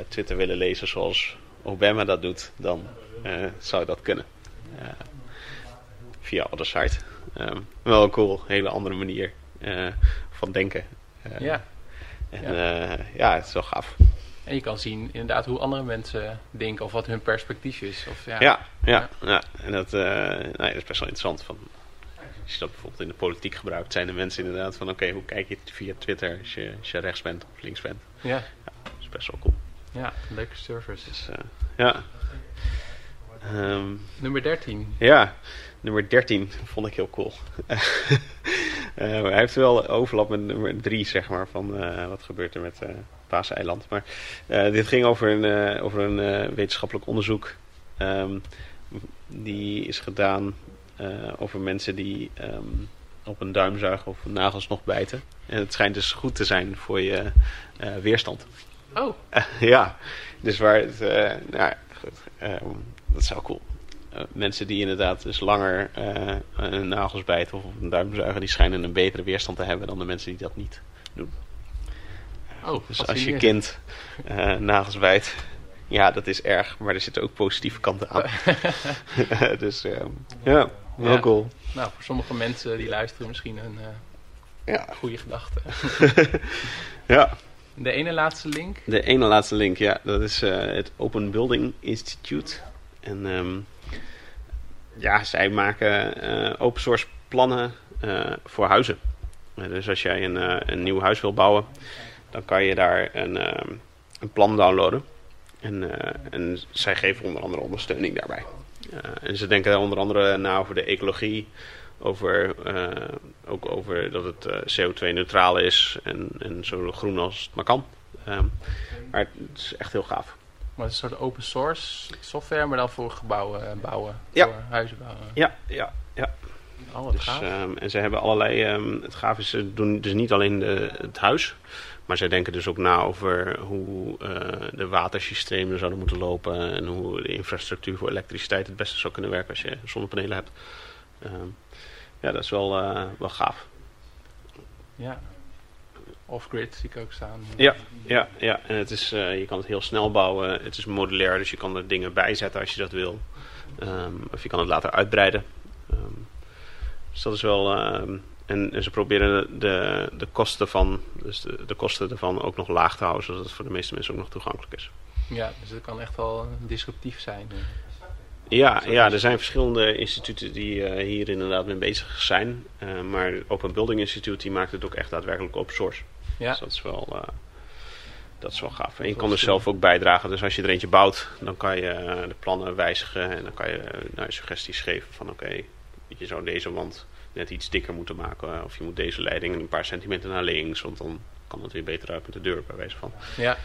Twitter willen lezen zoals Obama dat doet. Dan zou dat kunnen. Via Other Side. Wel cool. Hele andere manier van denken. Het is wel gaaf. En je kan zien inderdaad hoe andere mensen denken of wat hun perspectief is. En dat is best wel interessant. Als je dat bijvoorbeeld in de politiek gebruikt, zijn de mensen inderdaad van oké, hoe kijk je via Twitter als je rechts bent of links bent. Ja, dat is best wel cool. Ja, leuke service. Dus, nummer 13. Ja, nummer 13 vond ik heel cool. Hij heeft wel overlap met nummer 3, zeg maar, van wat gebeurt er met... Paaseiland. Maar dit ging over een wetenschappelijk onderzoek. Die is gedaan over mensen die op een duim zuigen of nagels nog bijten. En het schijnt dus goed te zijn voor je weerstand. Oh. Dus waar het... dat is wel cool. Mensen die inderdaad dus langer hun nagels bijten of op een duim zuigen, die schijnen een betere weerstand te hebben dan de mensen die dat niet doen. Oh, dus als je kind nagels bijt, ja, dat is erg, maar er zitten ook positieve kanten aan. Heel cool. Nou, voor sommige mensen die luisteren misschien een goede gedachte. Ja. De ene laatste link? De ene laatste link, ja. Dat is het Open Building Institute. En zij maken open source plannen voor huizen. Dus als jij een nieuw huis wil bouwen, dan kan je daar een plan downloaden. En zij geven onder andere ondersteuning daarbij. En ze denken onder andere na over de ecologie. Ook over dat het CO2-neutraal is. En zo groen als het maar kan. Maar het is echt heel gaaf. Maar het is een soort open source software, maar dan voor gebouwen bouwen. Ja. Voor huizen bouwen. Ja. Oh, wat gaaf. En ze hebben allerlei... het gaaf is, ze doen dus niet alleen het huis... Maar zij denken dus ook na over hoe de watersystemen zouden moeten lopen. En hoe de infrastructuur voor elektriciteit het beste zou kunnen werken als je zonnepanelen hebt. Dat is wel gaaf. Ja, off-grid zie ik ook staan. Ja. En het is, je kan het heel snel bouwen. Het is modulair, dus je kan er dingen bijzetten als je dat wil. Of je kan het later uitbreiden. Dus dat is wel... En ze proberen de kosten ervan, ook nog laag te houden, zodat het voor de meeste mensen ook nog toegankelijk is. Ja, dus dat kan echt wel disruptief zijn. Ja, er zijn verschillende instituten die hier inderdaad mee bezig zijn. Maar het Open Building Institute die maakt het ook echt daadwerkelijk open source. Ja. Dus dat is wel gaaf. En je kan er zelf ook bijdragen. Dus als je er eentje bouwt, dan kan je de plannen wijzigen. En dan kan je suggesties geven van oké, je zou deze wand net iets dikker moeten maken. Of je moet deze leiding een paar centimeter naar links. Want dan kan het weer beter uit met de deur bij wijze van. Ja.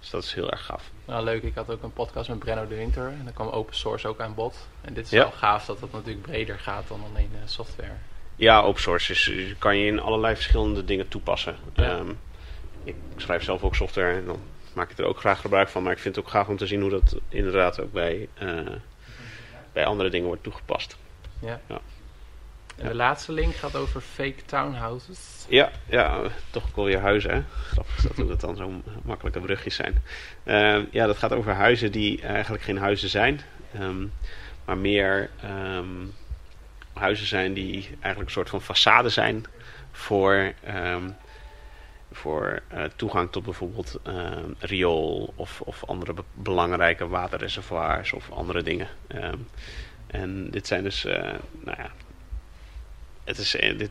Dus dat is heel erg gaaf. Nou, leuk. Ik had ook een podcast met Brenno de Winter. En daar kwam open source ook aan bod. En dit is wel gaaf dat dat natuurlijk breder gaat dan alleen software. Ja, open source dus kan je in allerlei verschillende dingen toepassen. Ja. Ik schrijf zelf ook software. En dan maak ik er ook graag gebruik van. Maar ik vind het ook gaaf om te zien hoe dat inderdaad ook bij andere dingen wordt toegepast. Ja. En de laatste link gaat over fake townhouses. Ja, toch ook alweer huizen, hè? Grappig is dat hoe dat dan zo makkelijke brugjes zijn. Dat gaat over huizen die eigenlijk geen huizen zijn. Maar meer huizen zijn die eigenlijk een soort van façade zijn voor toegang tot bijvoorbeeld riool of andere belangrijke waterreservoirs of andere dingen. En dit zijn dus,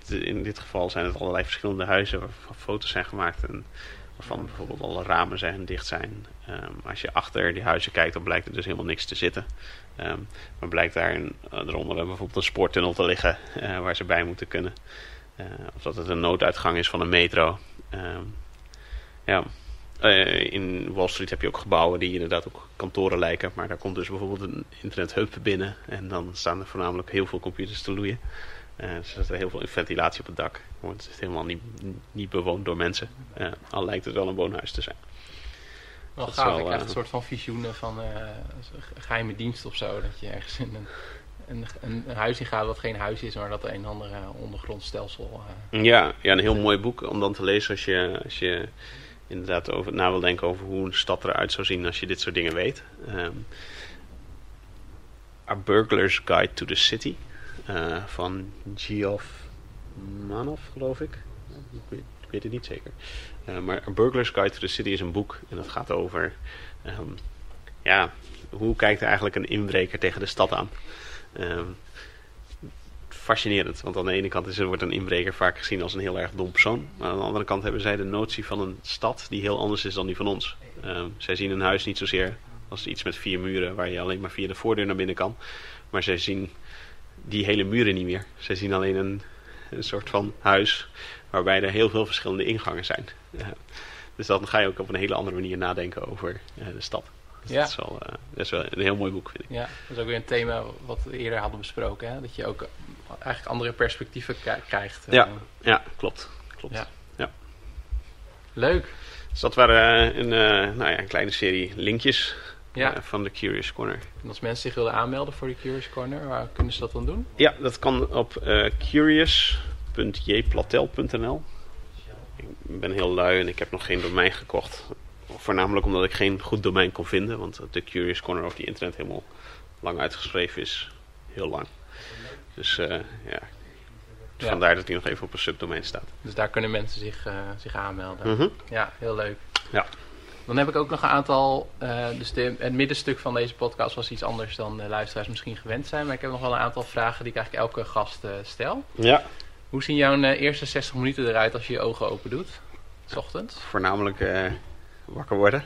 in dit geval zijn het allerlei verschillende huizen waarvan foto's zijn gemaakt en waarvan bijvoorbeeld alle ramen zijn dicht zijn. Als je achter die huizen kijkt, dan blijkt er dus helemaal niks te zitten. Maar blijkt daar eronder bijvoorbeeld een spoortunnel te liggen waar ze bij moeten kunnen. Of dat het een nooduitgang is van een metro. In Wall Street heb je ook gebouwen die inderdaad ook kantoren lijken. Maar daar komt dus bijvoorbeeld een internethub binnen. En dan staan er voornamelijk heel veel computers te loeien. Dus er zit heel veel ventilatie op het dak. Want het is helemaal niet bewoond door mensen. Al lijkt het wel een woonhuis te zijn. Wel dus gaaf, ik krijg een soort van visioenen van geheime dienst of zo. Dat je ergens in een huis in gaat wat geen huis is, maar dat er een ander ondergrondstelsel... een heel mooi boek om dan te lezen als je inderdaad na wil denken over hoe een stad eruit zou zien als je dit soort dingen weet. A Burglar's Guide to the City van Geoff Manhoff, geloof ik. Ik weet het niet zeker. Maar A Burglar's Guide to the City is een boek en dat gaat over hoe kijkt eigenlijk een inbreker tegen de stad aan. Fascinerend, want aan de ene kant wordt een inbreker vaak gezien als een heel erg dom persoon, maar aan de andere kant hebben zij de notie van een stad die heel anders is dan die van ons. Zij zien een huis niet zozeer als iets met 4 muren waar je alleen maar via de voordeur naar binnen kan, maar zij zien die hele muren niet meer. Zij zien alleen een soort van huis waarbij er heel veel verschillende ingangen zijn. Dus dan ga je ook op een hele andere manier nadenken over de stad. Ja. Dat is wel een heel mooi boek, vind ik. Ja, dat is ook weer een thema wat we eerder hadden besproken. Hè? Dat je ook eigenlijk andere perspectieven krijgt. Ja, klopt. Ja. Leuk. Dus dat waren een kleine serie linkjes van The Curious Corner. En als mensen zich wilden aanmelden voor The Curious Corner, waar kunnen ze dat dan doen? Ja, dat kan op curious.jplattel.nl. Ik ben heel lui en ik heb nog geen domein gekocht. Voornamelijk omdat ik geen goed domein kon vinden. Want The Curious Corner of the Internet helemaal lang uitgeschreven is. Heel lang. Dus vandaar dat hij nog even op een subdomein staat. Dus daar kunnen mensen zich aanmelden. Mm-hmm. Ja, heel leuk. Ja. Dan heb ik ook nog een aantal... het middenstuk van deze podcast was iets anders dan de luisteraars misschien gewend zijn. Maar ik heb nog wel een aantal vragen die ik eigenlijk elke gast stel. Ja. Hoe zien jouw eerste 60 minuten eruit als je je ogen open doet? 's Ochtends? Voornamelijk... wakker worden.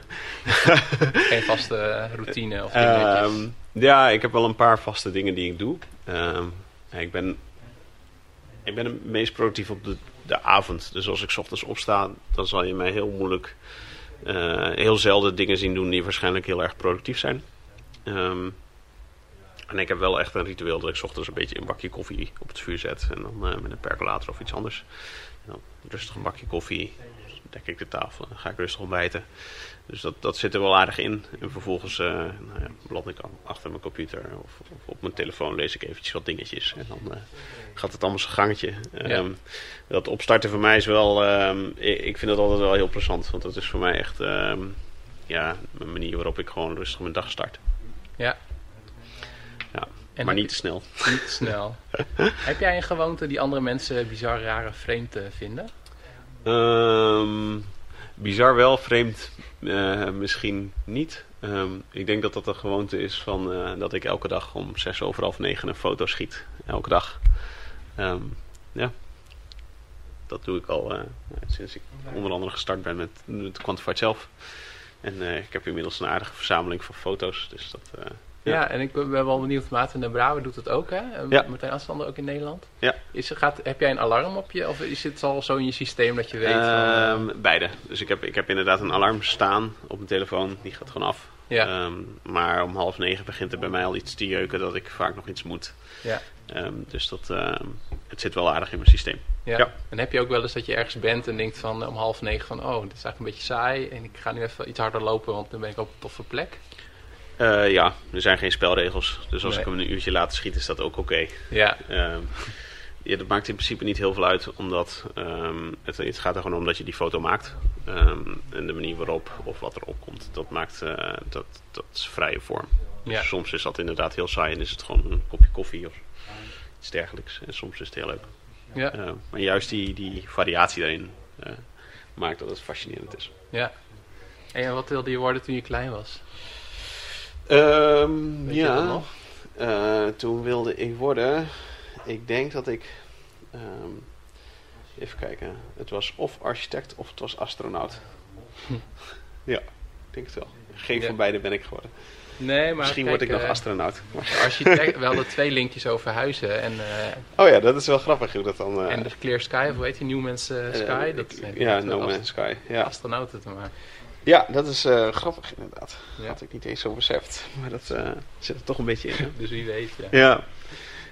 Geen vaste routine of dingetjes? Ik heb wel een paar vaste dingen die ik doe. Ik ben het meest productief op de avond. Dus als ik 's ochtends opsta, dan zal je mij heel moeilijk... heel zelden dingen zien doen die waarschijnlijk heel erg productief zijn. En ik heb wel echt een ritueel dat ik 's ochtends een beetje een bakje koffie op het vuur zet. En dan met een percolator of iets anders. En dan rustig een bakje koffie... dek ik de tafel en ga ik rustig ontbijten. Dus dat zit er wel aardig in. En vervolgens blad ik achter mijn computer of op mijn telefoon lees ik eventjes wat dingetjes. En dan gaat het allemaal zijn gangetje. Dat opstarten voor mij is wel... ik vind dat altijd wel heel plezant. Want dat is voor mij echt een manier waarop ik gewoon rustig mijn dag start. Ja. Maar niet te snel. Niet te snel. Heb jij een gewoonte die andere mensen bizar, rare, vreemd vinden? Bizar wel, vreemd misschien niet. Ik denk dat de gewoonte is van dat ik elke dag om 9:06 een foto schiet. Elke dag. Dat doe ik al sinds ik onder andere gestart ben met Quantified Self. En ik heb inmiddels een aardige verzameling van foto's. Dus dat... en ik ben wel benieuwd, Maarten de Braber doet het ook, hè? Ja. Martijn Aslander ook in Nederland. Ja. Heb jij een alarm op je? Of is het al zo in je systeem dat je weet? Beide. Dus ik heb inderdaad een alarm staan op mijn telefoon. Die gaat gewoon af. Ja. Maar om 8:30 begint er bij mij al iets te jeuken dat ik vaak nog iets moet. Ja. Dus dat, het zit wel aardig in mijn systeem. Ja. Ja. En heb je ook wel eens dat je ergens bent en denkt van om 8:30 van... oh, dit is eigenlijk een beetje saai en ik ga nu even iets harder lopen, want dan ben ik op een toffe plek? Er zijn geen spelregels. Dus als ik hem een uurtje later schiet, is dat ook oké. Ja. Dat maakt in principe niet heel veel uit, omdat het gaat er gewoon om dat je die foto maakt. En de manier waarop of wat er opkomt, dat maakt dat is vrije vorm. Dus soms is dat inderdaad heel saai en is het gewoon een kopje koffie of iets dergelijks. En soms is het heel leuk. Ja. Maar juist die variatie daarin maakt dat het fascinerend is. Ja. En wat wilde je worden toen je klein was? toen wilde ik worden, ik denk dat ik, even kijken, het was of architect of het was astronaut. Ja, ik denk het wel. Geen van beide ben ik geworden. Nee, maar misschien word ik nog astronaut. Architect, we hadden 2 linkjes over huizen. En, oh ja, dat is wel grappig hoe dat dan... en de Clear Sky, of hoe heet die? No Man's Sky? No Man's Sky. Ja. Astronauten te maken. Ja, dat is grappig inderdaad. Ja. Had ik niet eens zo beseft. Maar dat zit er toch een beetje in. Hè? Dus wie weet, ja. Ja.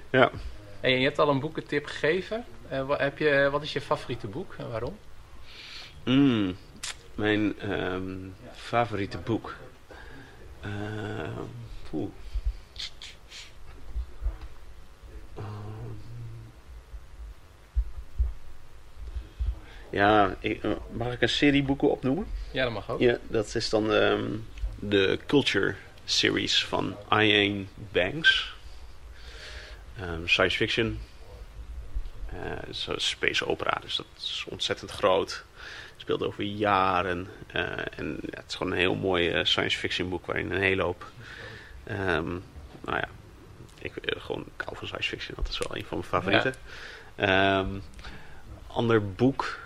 Ja. En je hebt al een boekentip gegeven. Wat is je favoriete boek en waarom? Mijn favoriete boek... ja, mag ik een serie boeken opnoemen? Ja, dat mag ook. Ja, dat is dan de Culture Series van Iain Banks. Science fiction. Space opera, dus dat is ontzettend groot. Speelt over jaren. En ja, het is gewoon een heel mooi science fiction boek waarin een hele hoop... nou ja, ik gewoon kou van science fiction. Dat is wel een van mijn favorieten. Ja. Ander boek...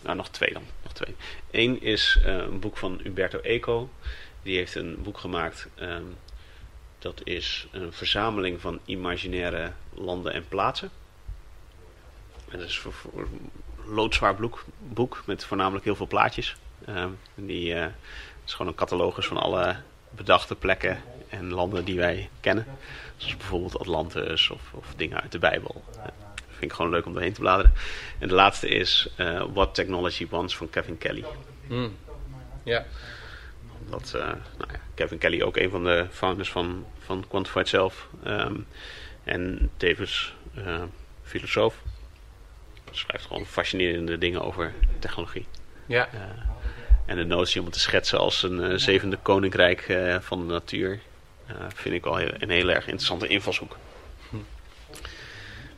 nou, nog 2 dan. Nog 2. 1 is een boek van Umberto Eco. Die heeft een boek gemaakt. Dat is een verzameling van imaginaire landen en plaatsen. En dat is voor loodzwaar boek met voornamelijk heel veel plaatjes. Die is gewoon een catalogus van alle bedachte plekken en landen die wij kennen. Zoals bijvoorbeeld Atlantis of dingen uit de Bijbel. Vind ik gewoon leuk om doorheen te bladeren. En de laatste is What Technology Wants van Kevin Kelly. Ja. Omdat Kevin Kelly ook een van de founders van Quantified Self. En tevens filosoof. Schrijft gewoon fascinerende dingen over technologie. Ja. En de notie om het te schetsen als een 7e koninkrijk van de natuur... vind ik wel een heel erg interessante invalshoek.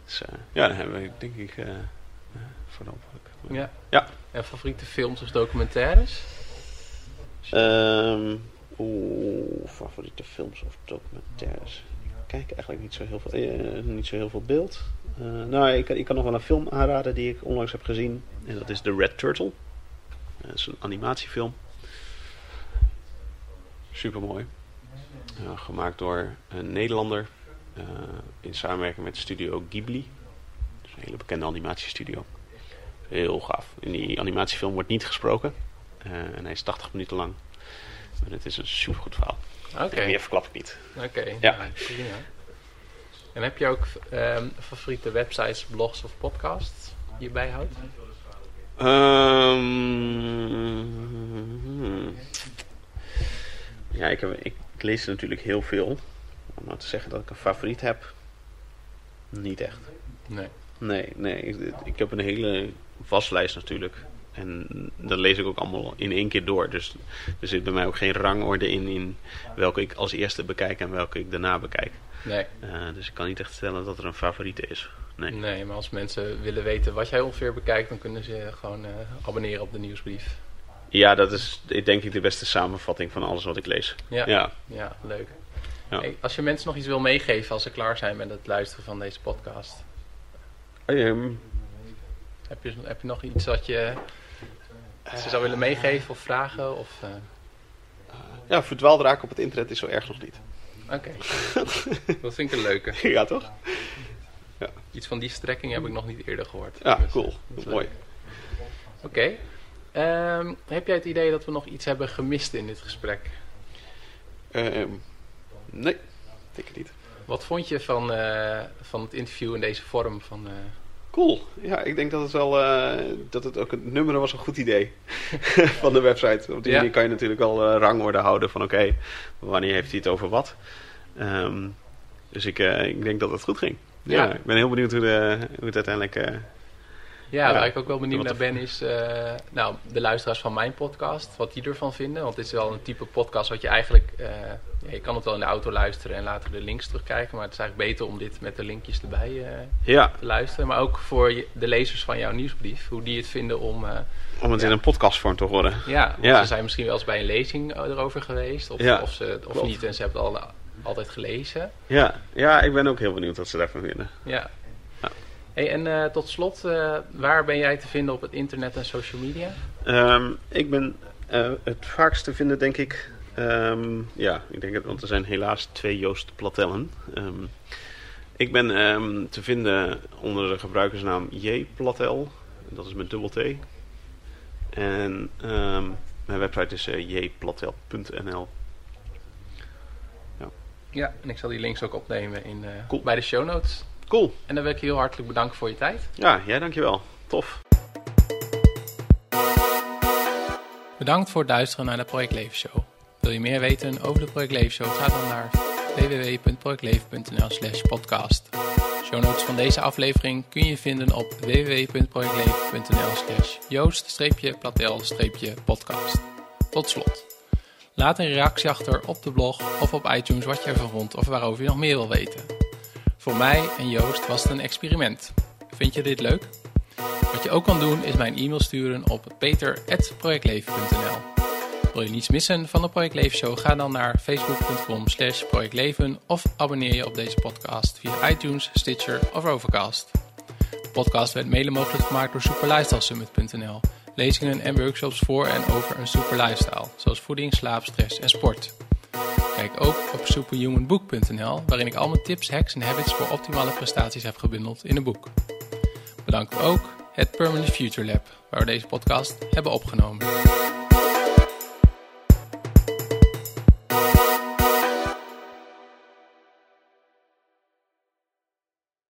Dus ja, dan hebben we denk ik voornamelijk. Ja. Ja. En favoriete films of documentaires? Favoriete films of documentaires? Ik kijk eigenlijk niet zo heel veel beeld... nou, ik kan nog wel een film aanraden die ik onlangs heb gezien. En dat is The Red Turtle. Dat is een animatiefilm. Supermooi. Gemaakt door een Nederlander. In samenwerking met studio Ghibli. Dat is een hele bekende animatiestudio. Heel gaaf. In die animatiefilm wordt niet gesproken. En hij is 80 minuten lang. Maar het is een supergoed verhaal. Okay. Meer verklap ik niet. Oké. Ja. Ja. En heb je ook favoriete websites, blogs of podcasts die je bijhoudt? Ja, ik lees natuurlijk heel veel. Om nou te zeggen dat ik een favoriet heb, niet echt. Nee. Ik heb een hele waslijst natuurlijk. En dat lees ik ook allemaal in één keer door. Dus er zit bij mij ook geen rangorde in welke ik als eerste bekijk en welke ik daarna bekijk. Nee. Dus ik kan niet echt stellen dat er een favoriete is. Nee, maar als mensen willen weten wat jij ongeveer bekijkt, dan kunnen ze gewoon abonneren op de nieuwsbrief. Ja, dat is denk ik de beste samenvatting van alles wat ik lees. Ja, leuk. Ja. Hey, als je mensen nog iets wil meegeven als ze klaar zijn met het luisteren van deze podcast. Heb je nog iets wat je ze zou willen meegeven of vragen? Of, Ja, verdwaald raken op het internet is zo erg nog niet. Oké. Dat vind ik een leuke. Ja, toch? Ja. Iets van die strekking heb ik nog niet eerder gehoord. Ja, dus, cool. Dat is mooi. Oké. Heb jij het idee dat we nog iets hebben gemist in dit gesprek? Nee, denk ik niet. Wat vond je van het interview in deze vorm van... Cool. Ja, ik denk dat het wel... dat het ook het nummer was een goed idee van de website. Op die manier kan je natuurlijk wel rangorde houden van oké, wanneer heeft hij het over wat? Dus ik denk dat het goed ging. Ja. Ik ben heel benieuwd hoe het uiteindelijk... waar ik ook wel benieuwd naar ben is... de luisteraars van mijn podcast, wat die ervan vinden. Want dit is wel een type podcast wat je eigenlijk... je kan het wel in de auto luisteren en later de links terugkijken. Maar het is eigenlijk beter om dit met de linkjes erbij te luisteren. Maar ook voor de lezers van jouw nieuwsbrief. Hoe die het vinden om het in een podcastvorm te horen. Ja, want ze zijn misschien wel eens bij een lezing erover geweest. Of niet. En ze hebben al altijd gelezen. Ja, ik ben ook heel benieuwd wat ze daarvan vinden. Ja. Hey, en tot slot, waar ben jij te vinden op het internet en social media? Ik ben het vaakst te vinden, denk ik. Ik denk het, want er zijn helaas 2 Joost Plattellen. Ik ben te vinden onder de gebruikersnaam J. Plattel. Dat is met dubbel T. En mijn website is jplattel.nl. Ja, en ik zal die links ook opnemen cool. Bij de show notes. Cool. En dan wil ik je heel hartelijk bedanken voor je tijd. Ja, jij dankjewel. Tof. Bedankt voor het luisteren naar de Project Leven Show. Wil je meer weten over de Project Leven Show? Ga dan naar www.projectleven.nl/podcast. Show notes van deze aflevering kun je vinden op www.projectleven.nl/joost-plattel-podcast. Tot slot. Laat een reactie achter op de blog of op iTunes wat je ervan vond of waarover je nog meer wil weten. Voor mij en Joost was het een experiment. Vind je dit leuk? Wat je ook kan doen is mij een e-mail sturen op peter@projectleven.nl. Wil je niets missen van de Project Leven Show? Ga dan naar facebook.com/projectleven of abonneer je op deze podcast via iTunes, Stitcher of Overcast. De podcast werd mede mogelijk gemaakt door superlifestylesummit.nl. Lezingen en workshops voor en over een super lifestyle, zoals voeding, slaap, stress en sport. Kijk ook op superhumanboek.nl, waarin ik al mijn tips, hacks en habits voor optimale prestaties heb gebundeld in een boek. Bedankt ook het Permanent Future Lab, waar we deze podcast hebben opgenomen.